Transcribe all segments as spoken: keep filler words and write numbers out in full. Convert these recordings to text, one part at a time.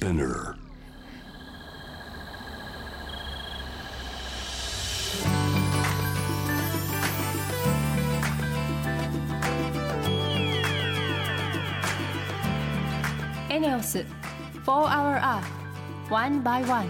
Spinnerエネオス フォーアワー アップ One by One。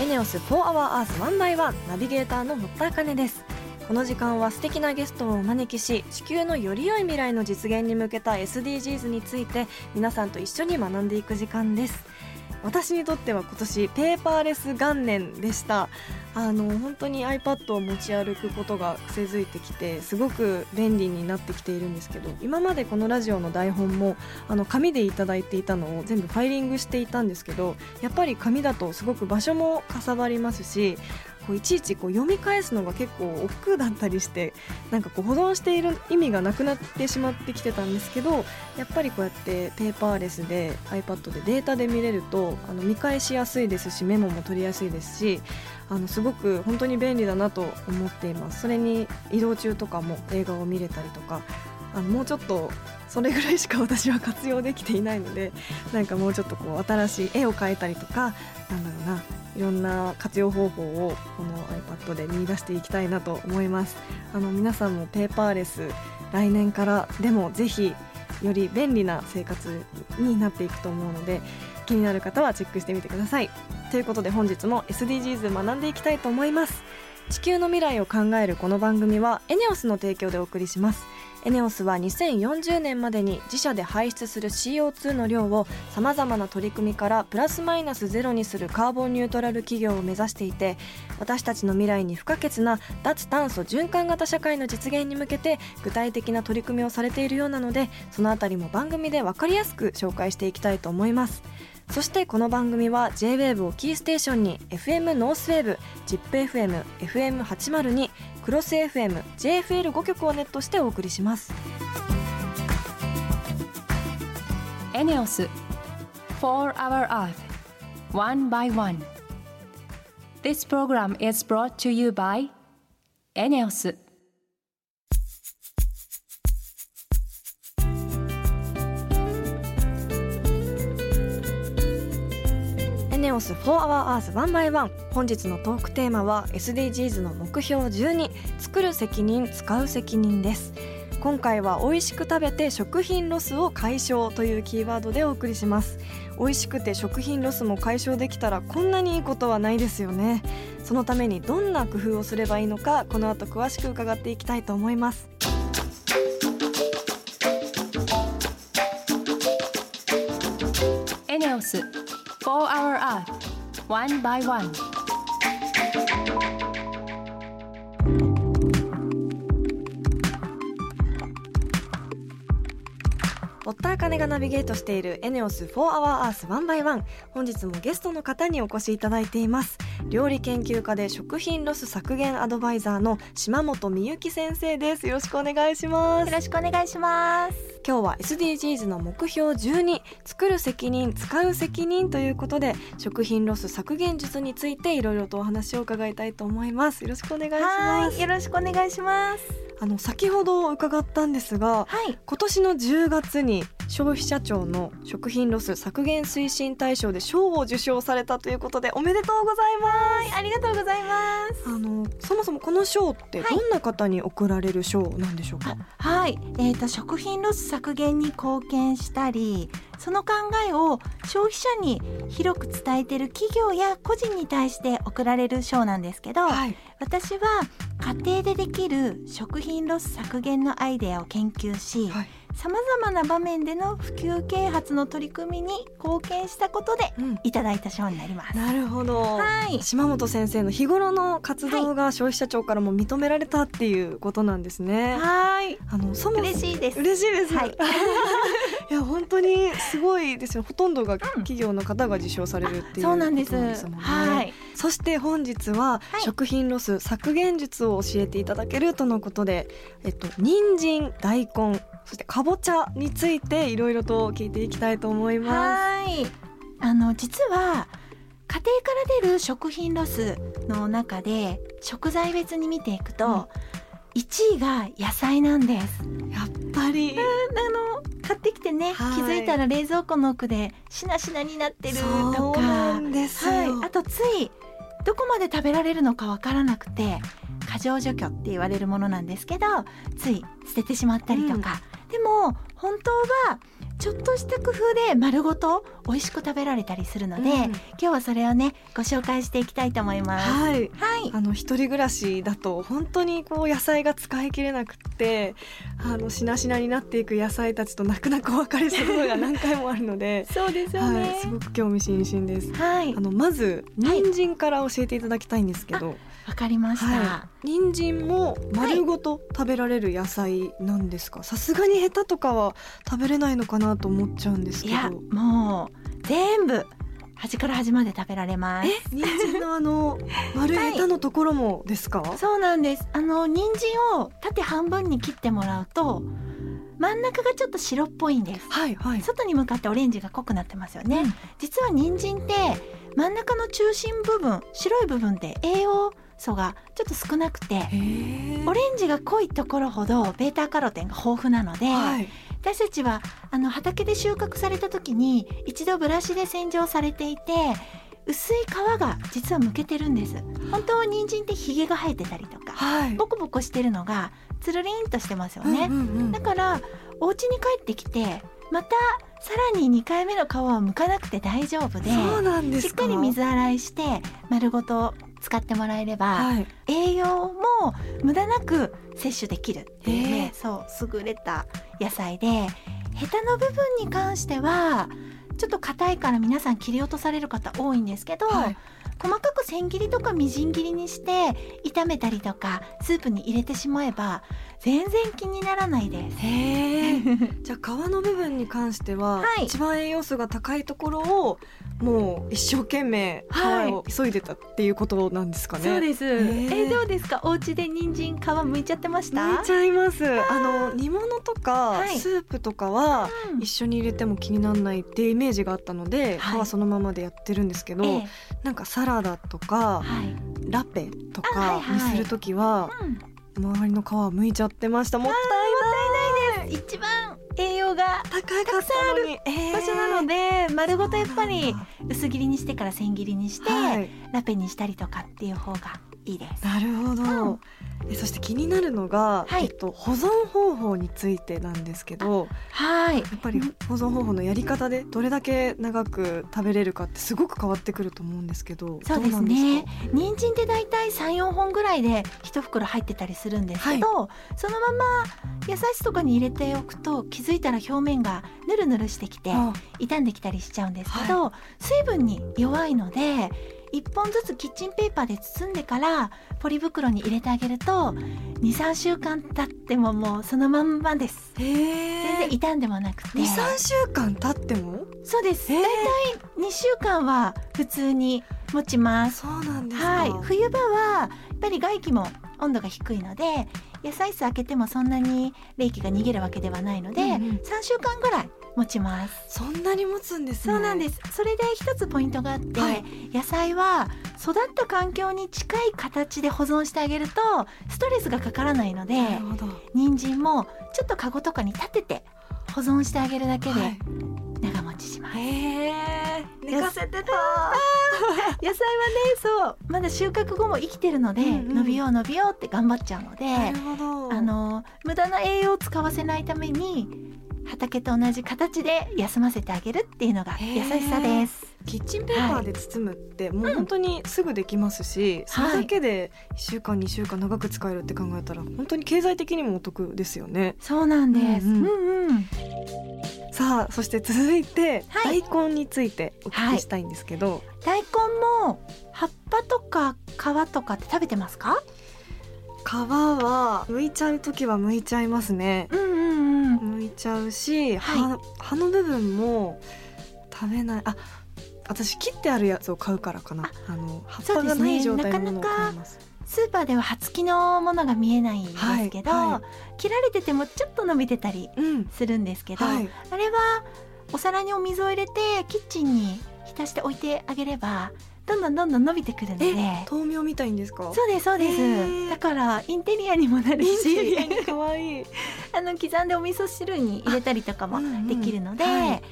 エネオス フォーアワー アース One by One、 ナビゲーターの堀田茜です。この時間は素敵なゲストをお招きし、地球のより良い未来の実現に向けた エスディージーズ について皆さんと一緒に学んでいく時間です。私にとっては今年ペーパーレス元年でした。あの本当に iPad を持ち歩くことが癖づいてきて、すごく便利になってきているんですけど、今までこのラジオの台本もあの紙でいただいていたのを全部ファイリングしていたんですけど、やっぱり紙だとすごく場所もかさばりますし、こういちいちこう読み返すのが結構億劫だったりして、なんかこう保存している意味がなくなってしまってきてたんですけど、やっぱりこうやってペーパーレスで iPad でデータで見れると、あの見返しやすいですし、メモも取りやすいですし、あのすごく本当に便利だなと思っています。それに移動中とかも映画を見れたりとか、あのもうちょっとそれぐらいしか私は活用できていないので、なんかもうちょっとこう新しい絵を描いたりとか、なんだろうな、いろんな活用方法をこの iPad で見出していきたいなと思います。あの皆さんもペーパーレス、来年からでもぜひより便利な生活になっていくと思うので、気になる方はチェックしてみてください。ということで本日も エスディージーズ 学んでいきたいと思います。地球の未来を考えるこの番組は エネオス の提供でお送りします。エネオス はにせんよんじゅうねんまでに自社で排出する シーオーツー の量をさまざまな取り組みからプラスマイナスゼロにするカーボンニュートラル企業を目指していて、私たちの未来に不可欠な脱炭素循環型社会の実現に向けて具体的な取り組みをされているようなので、そのあたりも番組で分かりやすく紹介していきたいと思います。そしてこの番組は J Wave をキーステーションに エフエム ノースウェーブ、zip エフエム、エフエムはちまるに、クロス エフエム、ジェイエフエルご 局をネットしてお送りします。エネオス フォーアワー Earth One by One。 This program is brought to you by エネオス。エネオス フォーアワー Earth ワンバイワン。本日のトークテーマは エスディージーズ の目標じゅうに、作る責任使う責任です。今回は美味しく食べて食品ロスを解消というキーワードでお送りします。美味しくて食品ロスも解消できたらこんなにいいことはないですよね。そのためにどんな工夫をすればいいのか、この後詳しく伺っていきたいと思います。エネオスフォーアワー Earth One by One。 堀田茜がナビゲートしている エネオス フォーアワー Earth One by One。 本日もゲストの方にお越しいただいています。料理研究家で食品ロス削減アドバイザーの島本美由紀先生です。よろしくお願いします。よろしくお願いします。今日は エスディージーズ の目標じゅうに、作る責任使う責任ということで、食品ロス削減術についていろいろとお話を伺いたいと思います。よろしくお願いします。はい、よろしくお願いします。あの先ほど伺ったんですが、はい、今年のじゅうがつに消費者庁の食品ロス削減推進大賞で賞を受賞されたということで、おめでとうございます。はい、ありがとうございます。あのそもそもこの賞ってどんな方に贈られる賞なんでしょうか。はいはい、えーと、食品ロス削減に貢献したり、その考えを消費者に広く伝えている企業や個人に対して贈られる賞なんですけど、はい、私は家庭でできる食品ロス削減のアイデアを研究し、はい、さまざまな場面での普及啓発の取り組みに貢献したことでいただいた賞になります。うん、なるほど。はい、島本先生の日頃の活動が消費者庁からも認められたっていうことなんですね。はい、あのそも嬉しいです。嬉しいです。はい、いや本当にすごいですよ。ほとんどが企業の方が受賞されるっていうことなんですもんね。うん、そうなんです。はい、そして本日は食品ロス削減術を教えていただけるとのことで、えっと、人参、大根、そしてかぼちゃについていろいろと聞いていきたいと思います。はい、あの実は家庭から出る食品ロスの中で食材別に見ていくと、うん、いちいが野菜なんです。やっぱり、うん、あの買ってきてね、はい、気づいたら冷蔵庫の奥でしなしなになってるとか。そうなんですよ、はい、あとついどこまで食べられるのかわからなくて、過剰除去って言われるものなんですけど、つい捨ててしまったりとか、うん、でも本当はちょっとした工夫で丸ごと美味しく食べられたりするので、うん、今日はそれをねご紹介していきたいと思います、はいはい、あの一人暮らしだと本当にこう野菜が使い切れなくって、あのしなしなになっていく野菜たちと泣く泣くお別れするのが何回もあるのでそうですよね、はい、すごく興味津々です、はい、あのまず人参から教えていただきたいんですけど、はい、わかりました、はい、人参も丸ごと食べられる野菜なんですか？さすがにヘタとかは食べれないのかなと思っちゃうんですけど。いや、もう全部端から端まで食べられます。え、人参のあの丸ヘタのところもですか？はい、そうなんです。あの人参を縦半分に切ってもらうと真ん中がちょっと白っぽいんです、はいはい、外に向かってオレンジが濃くなってますよね、うん、実は人参って真ん中の中心部分、白い部分で栄養素がちょっと少なくて、オレンジが濃いところほどベータカロテンが豊富なので、はい、私たちはあの畑で収穫された時に一度ブラシで洗浄されていて、薄い皮が実はむけてるんです。本当は人参ってひげが生えてたりとか、はい、ボコボコしてるのがつるりんとしてますよね、うんうんうん、だからお家に帰ってきてまたさらににかいめの皮はむかなくて大丈夫で、そうなんですか。しっかり水洗いして丸ごと使ってもらえれば、はい、栄養も無駄なく摂取できるっていうね、そう優れた野菜で、ヘタの部分に関してはちょっと硬いから皆さん切り落とされる方多いんですけど、はい、細かく千切りとかみじん切りにして炒めたりとかスープに入れてしまえば全然気にならないです。へじゃあ皮の部分に関しては、はい、一番栄養素が高いところをもう一生懸命皮を急いでたっていうことなんですかね、はい、そうです。えどうですか、お家で人参皮剥いちゃってました？剥いちゃいます。あの煮物とかスープとかは一緒に入れても気にならないっていうイメージがあったので、はい、皮そのままでやってるんですけど、ええ、なんかサラダとか、はい、ラペとかにするときは、はいはい、うん、周りの皮剥いちゃってました。もったいないです。一番栄養がたくさんある場所なので、えー、丸ごとやっぱり薄切りにしてから千切りにして、はい、ラペにしたりとかっていう方がいいです。なるほど、うん、そして気になるのが、はい、えっと、保存方法についてなんですけど、はい、やっぱり保存方法のやり方でどれだけ長く食べれるかってすごく変わってくると思うんですけど。そうですね、人参ってだいたい さん,よん 本ぐらいで一袋入ってたりするんですけど、はい、そのまま野菜室とかに入れておくと気づいたら表面がぬるぬるしてきて傷んできたりしちゃうんですけど、はい、水分に弱いのでいっぽんずつキッチンペーパーで包んでからポリ袋に入れてあげると に,さん 週間経ってももうそのまんまです。へ全然傷んでもなくて に,さん 週間経っても。そうです、だいたいにしゅうかんは普通に持ちます。そうなんですか、はい、冬場はやっぱり外気も温度が低いので野菜室開けてもそんなに冷気が逃げるわけではないので、うんうん、さんしゅうかんぐらい持ちます。そんなに持つんですね。そうなんです。それで一つポイントがあって、はい、野菜は育った環境に近い形で保存してあげるとストレスがかからないので、人参もちょっとカゴとかに立てて保存してあげるだけで長持ちします、はい。へー、寝かせてた野菜はね、そうまだ収穫後も生きてるので、うんうん、伸びよう伸びようって頑張っちゃうので、なるほど、あの無駄な栄養を使わせないために畑と同じ形で休ませてあげるっていうのが優しさです。キッチンペーパーで包むってもう本当にすぐできますし、はい、それだけでいっしゅうかんにしゅうかん長く使えるって考えたら本当に経済的にもお得ですよね。そうなんです、うんうんうん、さあそして続いて、はい、大根についてお聞きしたいんですけど、はい、大根も葉っぱとか皮とかって食べてますか？皮は剥いちゃうときは剥いちゃいますね、うんうん、剥いちゃうし、はい、葉の部分も食べない。あ、私切ってあるやつを買うからかな。あ、あの葉っぱがない状態のものを買います。そうですね、なかなかスーパーでは葉付きのものが見えないんですけど、はいはい、切られててもちょっと伸びてたりするんですけど、うん、はい、あれはお皿にお水を入れてキッチンに浸して置いてあげればどんどんどんどん伸びてくるので。え、豆苗みたいんですか？そうですそうです。だからインテリアにもなるし、インテリアにかわいいあの刻んでお味噌汁に入れたりとかもできるので、うんうんはい、で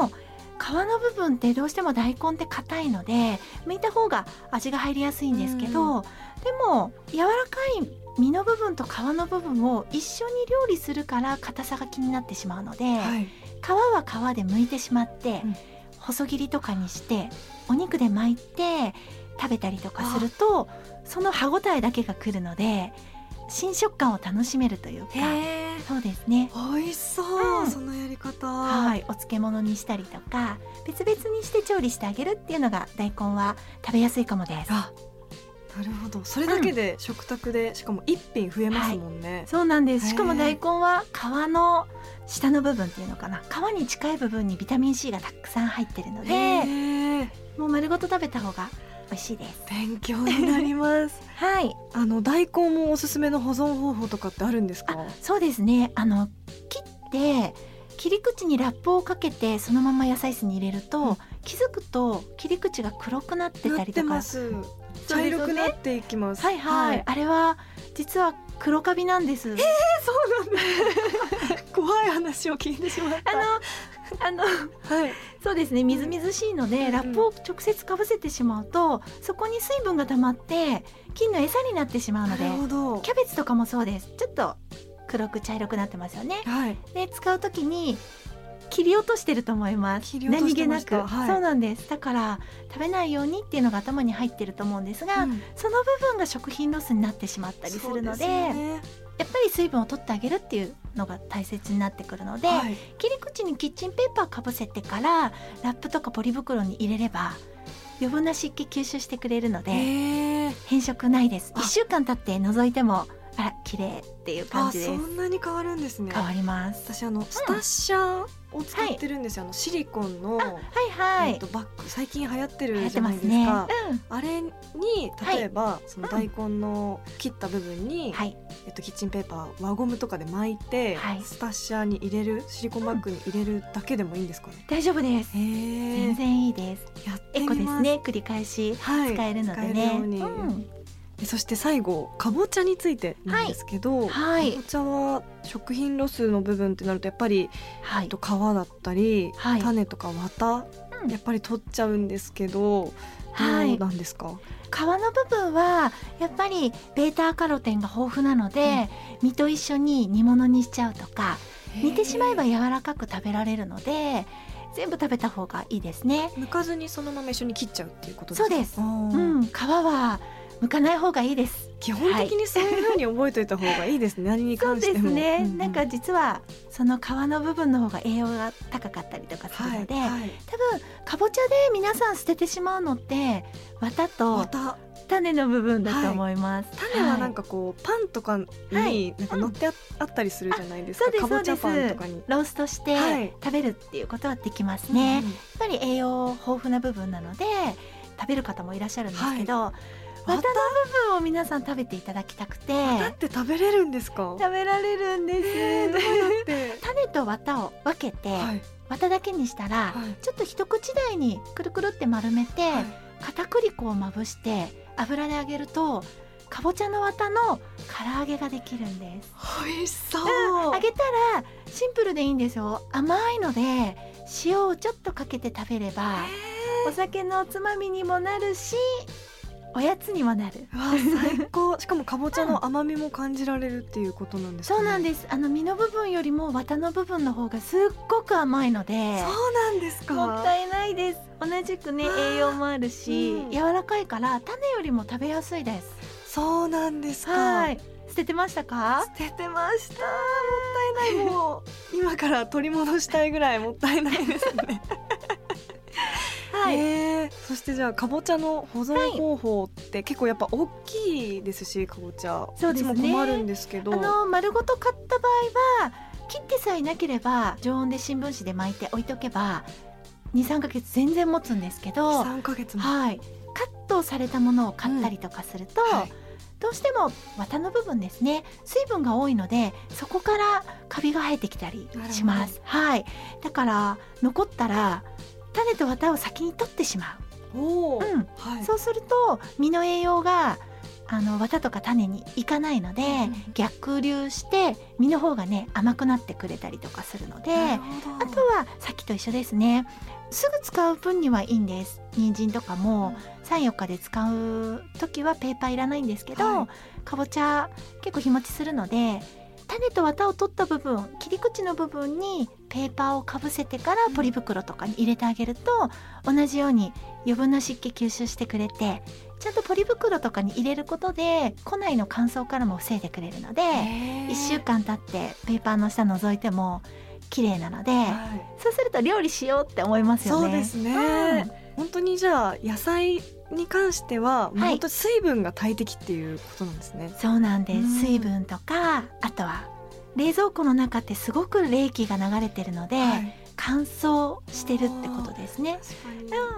も皮の部分ってどうしても大根って硬いので剥いた方が味が入りやすいんですけど、うん、でも柔らかい身の部分と皮の部分を一緒に料理するから硬さが気になってしまうので、はい、皮は皮で剥いてしまって、うん、細切りとかにしてお肉で巻いて食べたりとかするとその歯ごたえだけが来るので新食感を楽しめるというか。そうですね、美味しそう、うん、そのやり方、はい、お漬物にしたりとか別々にして調理してあげるっていうのが大根は食べやすいかもです。あ、なるほど。それだけで食卓で、うん、しかも一品増えますもんね、はい、そうなんです。しかも大根は皮の下の部分っていうのかな、皮に近い部分にビタミン C がたくさん入ってるのでもう丸ごと食べた方が美味しいです。勉強になります、はい、あの大根もおすすめの保存方法とかってあるんですか？そうですね、あの切って切り口にラップをかけてそのまま野菜室に入れると、うん、気づくと切り口が黒くなってたりとか。なってます、茶色くなっていきます、ね、はいはい、はい、あれは実は黒カビなんです。えー、そうなんだ怖い話を聞いてしまった。あのあの、はい、そうですね、みずみずしいので、うん、ラップを直接かぶせてしまうとそこに水分が溜まって菌の餌になってしまうので。なるほど。キャベツとかもそうです。ちょっと黒く茶色くなってますよね、はい、で使うときに切り落としてると思います。何気なく、はい、そうなんです。だから食べないようにっていうのが頭に入ってると思うんですが、うん、その部分が食品ロスになってしまったりするの で, で、ね、やっぱり水分を取ってあげるっていうのが大切になってくるので、はい、切り口にキッチンペーパーかぶせてからラップとかポリ袋に入れれば余分な湿気吸収してくれるので変色ないです。いっしゅうかん経って覗いてもあら綺麗っていう感じです。あ、そんなに変わるんですね。変わります。私あのスタッシャーを使ってるんですよ、うん、あのシリコンの、はいはいえー、とバッグ最近流行ってるじゃないですか。流行ってますね、うん、あれに例えば、はい、その大根の切った部分に、はいえー、とキッチンペーパー輪ゴムとかで巻いて、はい、スタッシャーに入れるシリコンバッグに入れるだけでもいいんですかね、うん、大丈夫です。へー、全然いいです。やってみます。エコですね。繰り返し使えるのでね、はい、使えるように。うん、そして最後かぼちゃについてなんですけど、はい、かぼちゃは食品ロスの部分ってなるとやっぱり、はい、と皮だったり、はい、種とか綿、うん、やっぱり取っちゃうんですけど、はい、どうなんですか？皮の部分はやっぱりベータカロテンが豊富なので、うん、身と一緒に煮物にしちゃうとか煮てしまえば柔らかく食べられるので全部食べた方がいいですね。剥かずにそのまま一緒に切っちゃうっていうことですか？そうです、うん、皮は剥かない方がいいです。基本的にそういう風に覚えておいた方がいいですね、はい、何に関しても。そうですね、うんうん、なんか実はその皮の部分の方が栄養が高かったりとかするので、はいはい、多分かぼちゃで皆さん捨ててしまうのって綿と種の部分だと思います、はい、種はなんかこうパンとかになんか乗ってあったりするじゃないですか、はいうん、かぼちゃパンとかにローストして食べるっていうことはできますね、はいうん、やっぱり栄養豊富な部分なので食べる方もいらっしゃるんですけど、はい、綿の部分を皆さん食べていただきたくて。綿って食べれるんですか？食べられるんです。えー、どうやって種と綿を分けて、はい、綿だけにしたら、はい、ちょっと一口大にくるくるって丸めて、はい、片栗粉をまぶして油で揚げるとかぼちゃの綿の唐揚げができるんです。美味しそう、うん、揚げたらシンプルでいいんですよ。甘いので塩をちょっとかけて食べればお酒のおつまみにもなるしおやつにもなる。わあ最高。しかもかぼちゃの甘みも感じられるっていうことなんですかね、うん、そうなんです。あの実の部分よりも綿の部分の方がすっごく甘いので。そうなんですか。もったいないです。同じくね栄養もあるし、うん、柔らかいから種よりも食べやすいです。そうなんですか。はい、捨ててましたか？捨ててました。もったいない。もう今から取り戻したいぐらいもったいないですねはい、えー、そしてじゃあかぼちゃの保存方法って結構やっぱ大きいですしかぼちゃそうですね、いつも困るんですけど、あの丸ごと買った場合は切ってさえなければ常温で新聞紙で巻いて置いとけば に,さん ヶ月全然持つんですけど、にさんかげつも、はい、カットされたものを買ったりとかすると、うんはい、どうしても綿の部分ですね水分が多いのでそこからカビが生えてきたりします、はい、だから残ったら種と綿を先に取ってしまう。お、うんはい、そうすると実の栄養があの綿とか種にいかないので、うん、逆流して実の方がね甘くなってくれたりとかするので、あとはさっきと一緒ですね、すぐ使う分にはいいんです。人参とかもさん、よっかで使う時はペーパーいらないんですけど、はい、かぼちゃ結構日持ちするので種と綿を取った部分、切り口の部分にペーパーをかぶせてからポリ袋とかに入れてあげると、うん、同じように余分な湿気吸収してくれて、ちゃんとポリ袋とかに入れることで庫内の乾燥からも防いでくれるので、いっしゅうかん経ってペーパーの下覗いても綺麗なので、はい、そうすると料理しようって思いますよね。そうですね、うん、本当にじゃあ野菜に関してはもう本当に水分が大敵っていうことなんですね、はい、そうなんです、うん、水分とか、あとは冷蔵庫の中ってすごく冷気が流れてるので、はい、乾燥してるってことですね。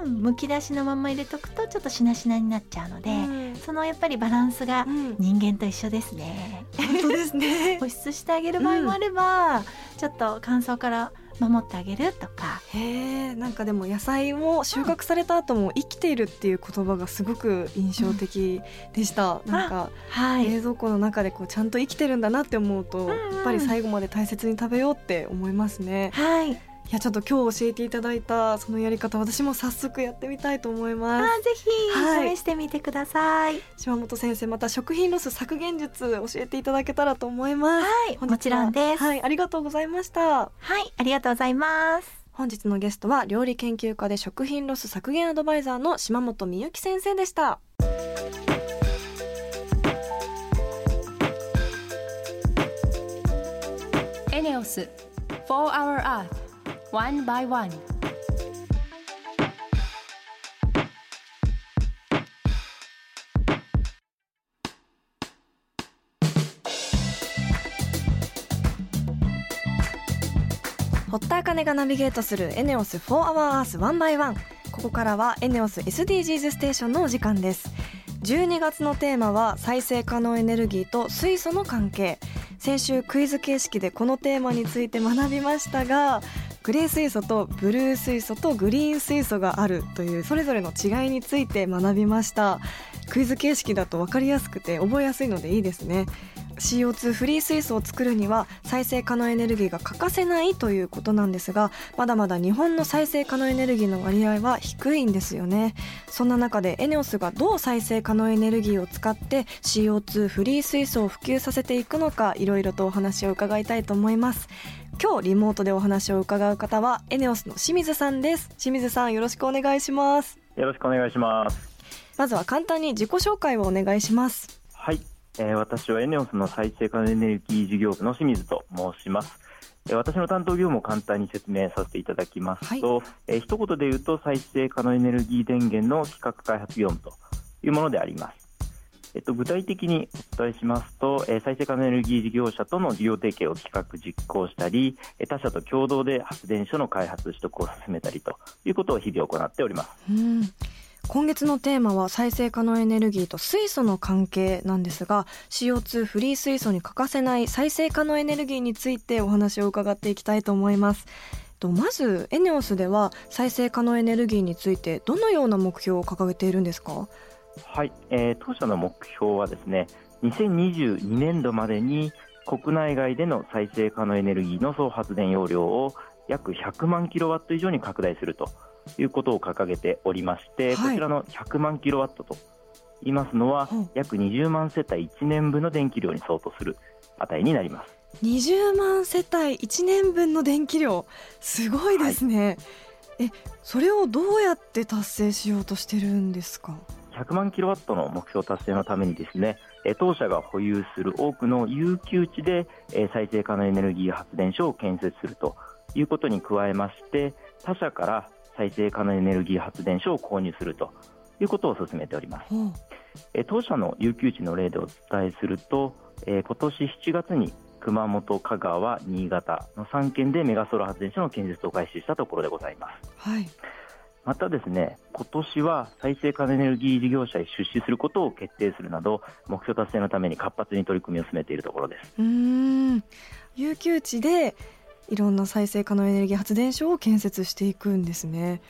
うん、むき出しのまま入れとくとちょっとしなしなになっちゃうので、うん、そのやっぱりバランスが人間と一緒ですね、うん、本当ですね保湿してあげる場合もあれば、うん、ちょっと乾燥から守ってあげるとか。へー、なんかでも野菜も収穫された後も生きているっていう言葉がすごく印象的でした、うん、なんか、はい、冷蔵庫の中でこうちゃんと生きてるんだなって思うと、うんうん、やっぱり最後まで大切に食べようって思いますね。はい、いやちょっと今日教えていただいたそのやり方、私も早速やってみたいと思います。あ、ぜひ、はい、試してみてください。島本先生、また食品ロス削減術教えていただけたらと思います。はい、本日はもちろんです、はい、ありがとうございました。はい、ありがとうございます。本日のゲストは料理研究家で食品ロス削減アドバイザーの島本美由紀先生でした。エネオス フォーアワー Earth One by One。 堀田茜がナビゲートする エネオス フォーアワー Earth One by One。 ここからは エネオス エスディージーズ ステーションのお時間です。じゅうにがつのテーマは再生可能エネルギーと水素の関係。先週クイズ形式でこのテーマについて学びましたが、グレー水素とブルー水素とグリーン水素があるというそれぞれの違いについて学びました。クイズ形式だと分かりやすくて覚えやすいのでいいですね。 シーオーツー フリー水素を作るには再生可能エネルギーが欠かせないということなんですが、まだまだ日本の再生可能エネルギーの割合は低いんですよね。そんな中で エネオス がどう再生可能エネルギーを使って シーオーツー フリー水素を普及させていくのか、いろいろとお話を伺いたいと思います。今日リモートでお話を伺う方は エネオス の清水さんです。清水さん、よろしくお願いします。よろしくお願いします。まずは簡単に自己紹介をお願いします。はい、えー、私は エネオス の再生可能エネルギー事業部の清水と申します。えー、私の担当業務を簡単に説明させていただきますと、はいえー、一言で言うと再生可能エネルギー電源の企画開発業務というものであります。えっと、具体的にお伝えしますと、えー、再生可能エネルギー事業者との事業提携を企画実行したり、他社と共同で発電所の開発取得を進めたりということを日々行っております。うん、今月のテーマは再生可能エネルギーと水素の関係なんですが、 シーオーツー フリー水素に欠かせない再生可能エネルギーについてお話を伺っていきたいと思います。とまず エネオス では再生可能エネルギーについてどのような目標を掲げているんですか？はいえー、当社の目標はですね、にせんにじゅうにねんどまでに国内外での再生可能エネルギーの総発電容量を約ひゃくまんキロワット以上に拡大するということを掲げておりまして、はい、こちらのひゃくまんキロワットと言いますのは、はい、約にじゅうまんせたいいちねんぶんの電気量に相当する値になります。にじゅうまんせたいいちねんぶんの電気量、すごいですね。はい、えそれをどうやって達成しようとしてるんですか？ひゃくまんキロワットの目標達成のためにですね、当社が保有する多くの有給地で再生可能エネルギー発電所を建設するということに加えまして、他社から再生可能エネルギー発電所を購入するということを進めております。うん、当社の有給地の例でお伝えすると、今年しちがつに熊本、香川、新潟のさんけんでメガソラ発電所の建設を開始したところでございます。はい、またですね、今年は再生可能エネルギー事業者へ出資することを決定するなど、目標達成のために活発に取り組みを進めているところです。うーん、有給地でいろんな再生可能エネルギー発電所を建設していくんですね。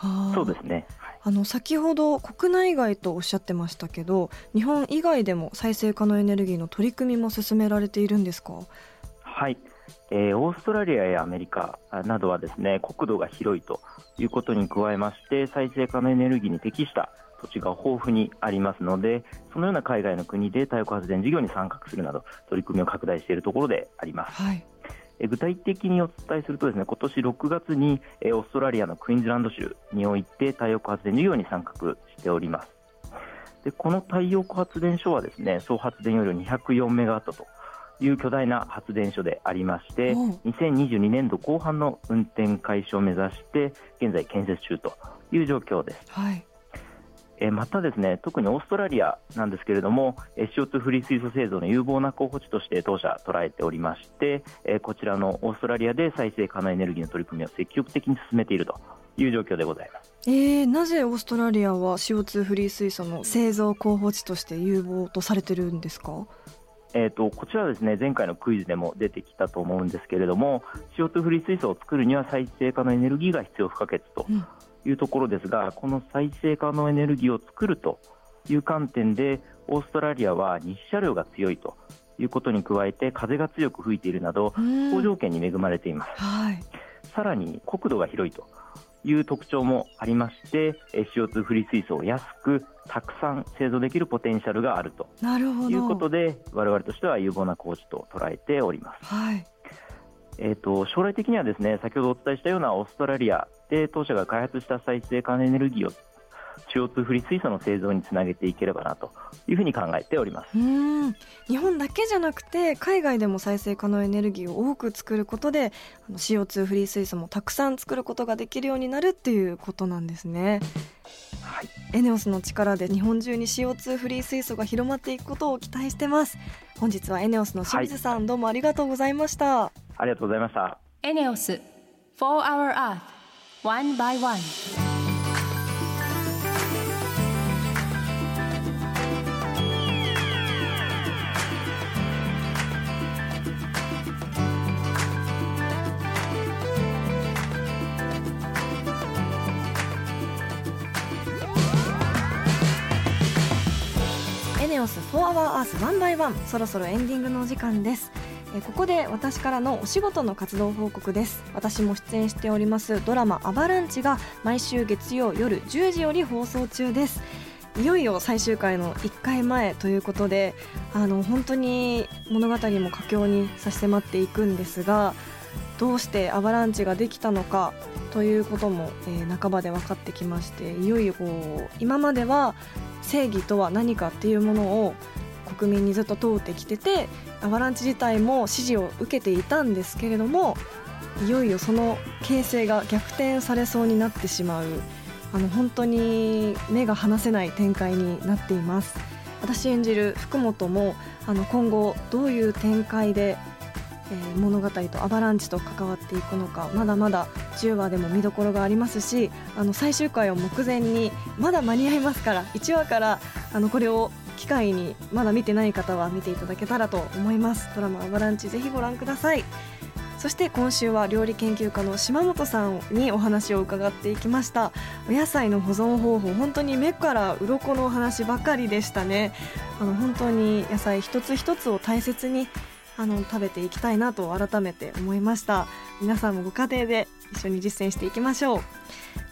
はあ、そうですね、はい、あの先ほど国内外とおっしゃってましたけど、日本以外でも再生可能エネルギーの取り組みも進められているんですか？はい、えー、オーストラリアやアメリカなどはですね、国土が広いということに加えまして、再生可能エネルギーに適した土地が豊富にありますので、そのような海外の国で太陽光発電事業に参画するなど取り組みを拡大しているところであります、はい、え具体的にお伝えするとですね、今年ろくがつにえオーストラリアのクイーンズランド州において太陽光発電事業に参画しております。でこの太陽光発電所はですね、総発電容量にひゃくよんメガワットという巨大な発電所でありまして、にせんにじゅうにねんどこう半の運転開始を目指して現在建設中という状況です、はい。またですね、特にオーストラリアなんですけれども、 シーオーツー フリー水素製造の有望な候補地として当社捉えておりまして、こちらのオーストラリアで再生可能エネルギーの取り組みを積極的に進めているという状況でございます。えー、なぜオーストラリアは シーオーツー フリー水素の製造候補地として有望とされているんですか？えー、とこちらはですね、前回のクイズでも出てきたと思うんですけれども、 シーオーツー フリー水素を作るには再生可能エネルギーが必要不可欠と、うんいうところですが、この再生可能エネルギーを作るという観点でオーストラリアは日射量が強いということに加えて風が強く吹いているなど好条件に恵まれています、はい、さらに国土が広いという特徴もありまして シーオーツー フリー水素を安くたくさん製造できるポテンシャルがあるということで、我々としては有望な工事と捉えております、はい。えー、と将来的にはですね、先ほどお伝えしたようなオーストラリアで当社が開発した再生可能エネルギーを シーオーツー フリー水素の製造につなげていければなというふうに考えております。うーん、日本だけじゃなくて海外でも再生可能エネルギーを多く作ることで、あの シーオーツー フリー水素もたくさん作ることができるようになるっていうことなんですね。はい、エネオス の力で日本中に シーオーツー フリー水素が広まっていくことを期待してます。本日は エネオス の清水さん、はい、どうもありがとうございました。ありがとうございました。 エネオス For Our Earth One by One。 エネオス For Our Earth One by One、 そろそろエンディングのお時間です。ここで私からのお仕事の活動報告です。私も出演しておりますドラマアバランチが毎週月曜夜じゅうじより放送中です。いよいよ最終回のいっかいまえということで、あの本当に物語も佳境に差し迫っていくんですが、どうしてアバランチができたのかということも、えー、半ばで分かってきまして、いよいよこう今までは正義とは何かっていうものを国民にずっと問うてきてて、アバランチ自体も支持を受けていたんですけれども、いよいよその形勢が逆転されそうになってしまう、あの本当に目が離せない展開になっています。私演じる福本もあの今後どういう展開で、えー、物語とアバランチと関わっていくのか、まだまだじゅうわでも見どころがありますし、あの最終回を目前にまだ間に合いますから、いちわからあのこれを機会にまだ見てない方は見ていただけたらと思います。ドラマアバランチぜひご覧ください。そして今週は料理研究家の島本さんにお話を伺っていきました。お野菜の保存方法、本当に目から鱗のお話ばかりでしたね。あの本当に野菜一つ一つを大切にあの食べていきたいなと改めて思いました。皆さんもご家庭で一緒に実践していきましょう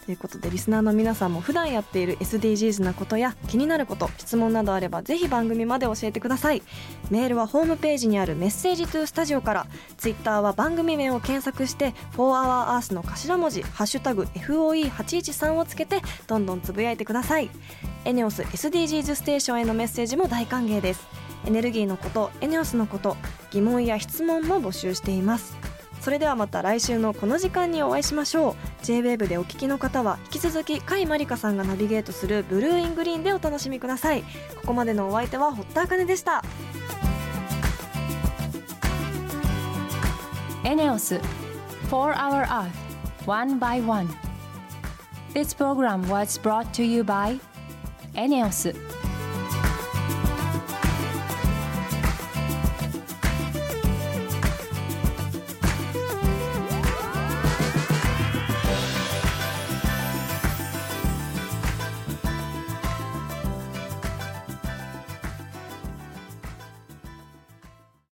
ということで、リスナーの皆さんも普段やっている エスディージーズ なことや気になること、質問などあればぜひ番組まで教えてください。メールはホームページにあるメッセージトゥースタジオから、ツイッターは番組名を検索して フォーアワーアース の頭文字ハッシュタグ エフオーイーはちいちさん をつけてどんどんつぶやいてください。 エネオス エスディージーズ ステーションへのメッセージも大歓迎です。エネルギーのこと、 エネオス のこと、疑問や質問も募集しています。それではまた来週のこの時間にお会いしましょう。 ジェイウェーブ でお聞きの方は引き続き甲斐まりかさんがナビゲートするブルーイングリーンでお楽しみください。ここまでのお相手は堀田茜でした。 エネオス For Our Earth One by One。 This program was brought to you by エネオス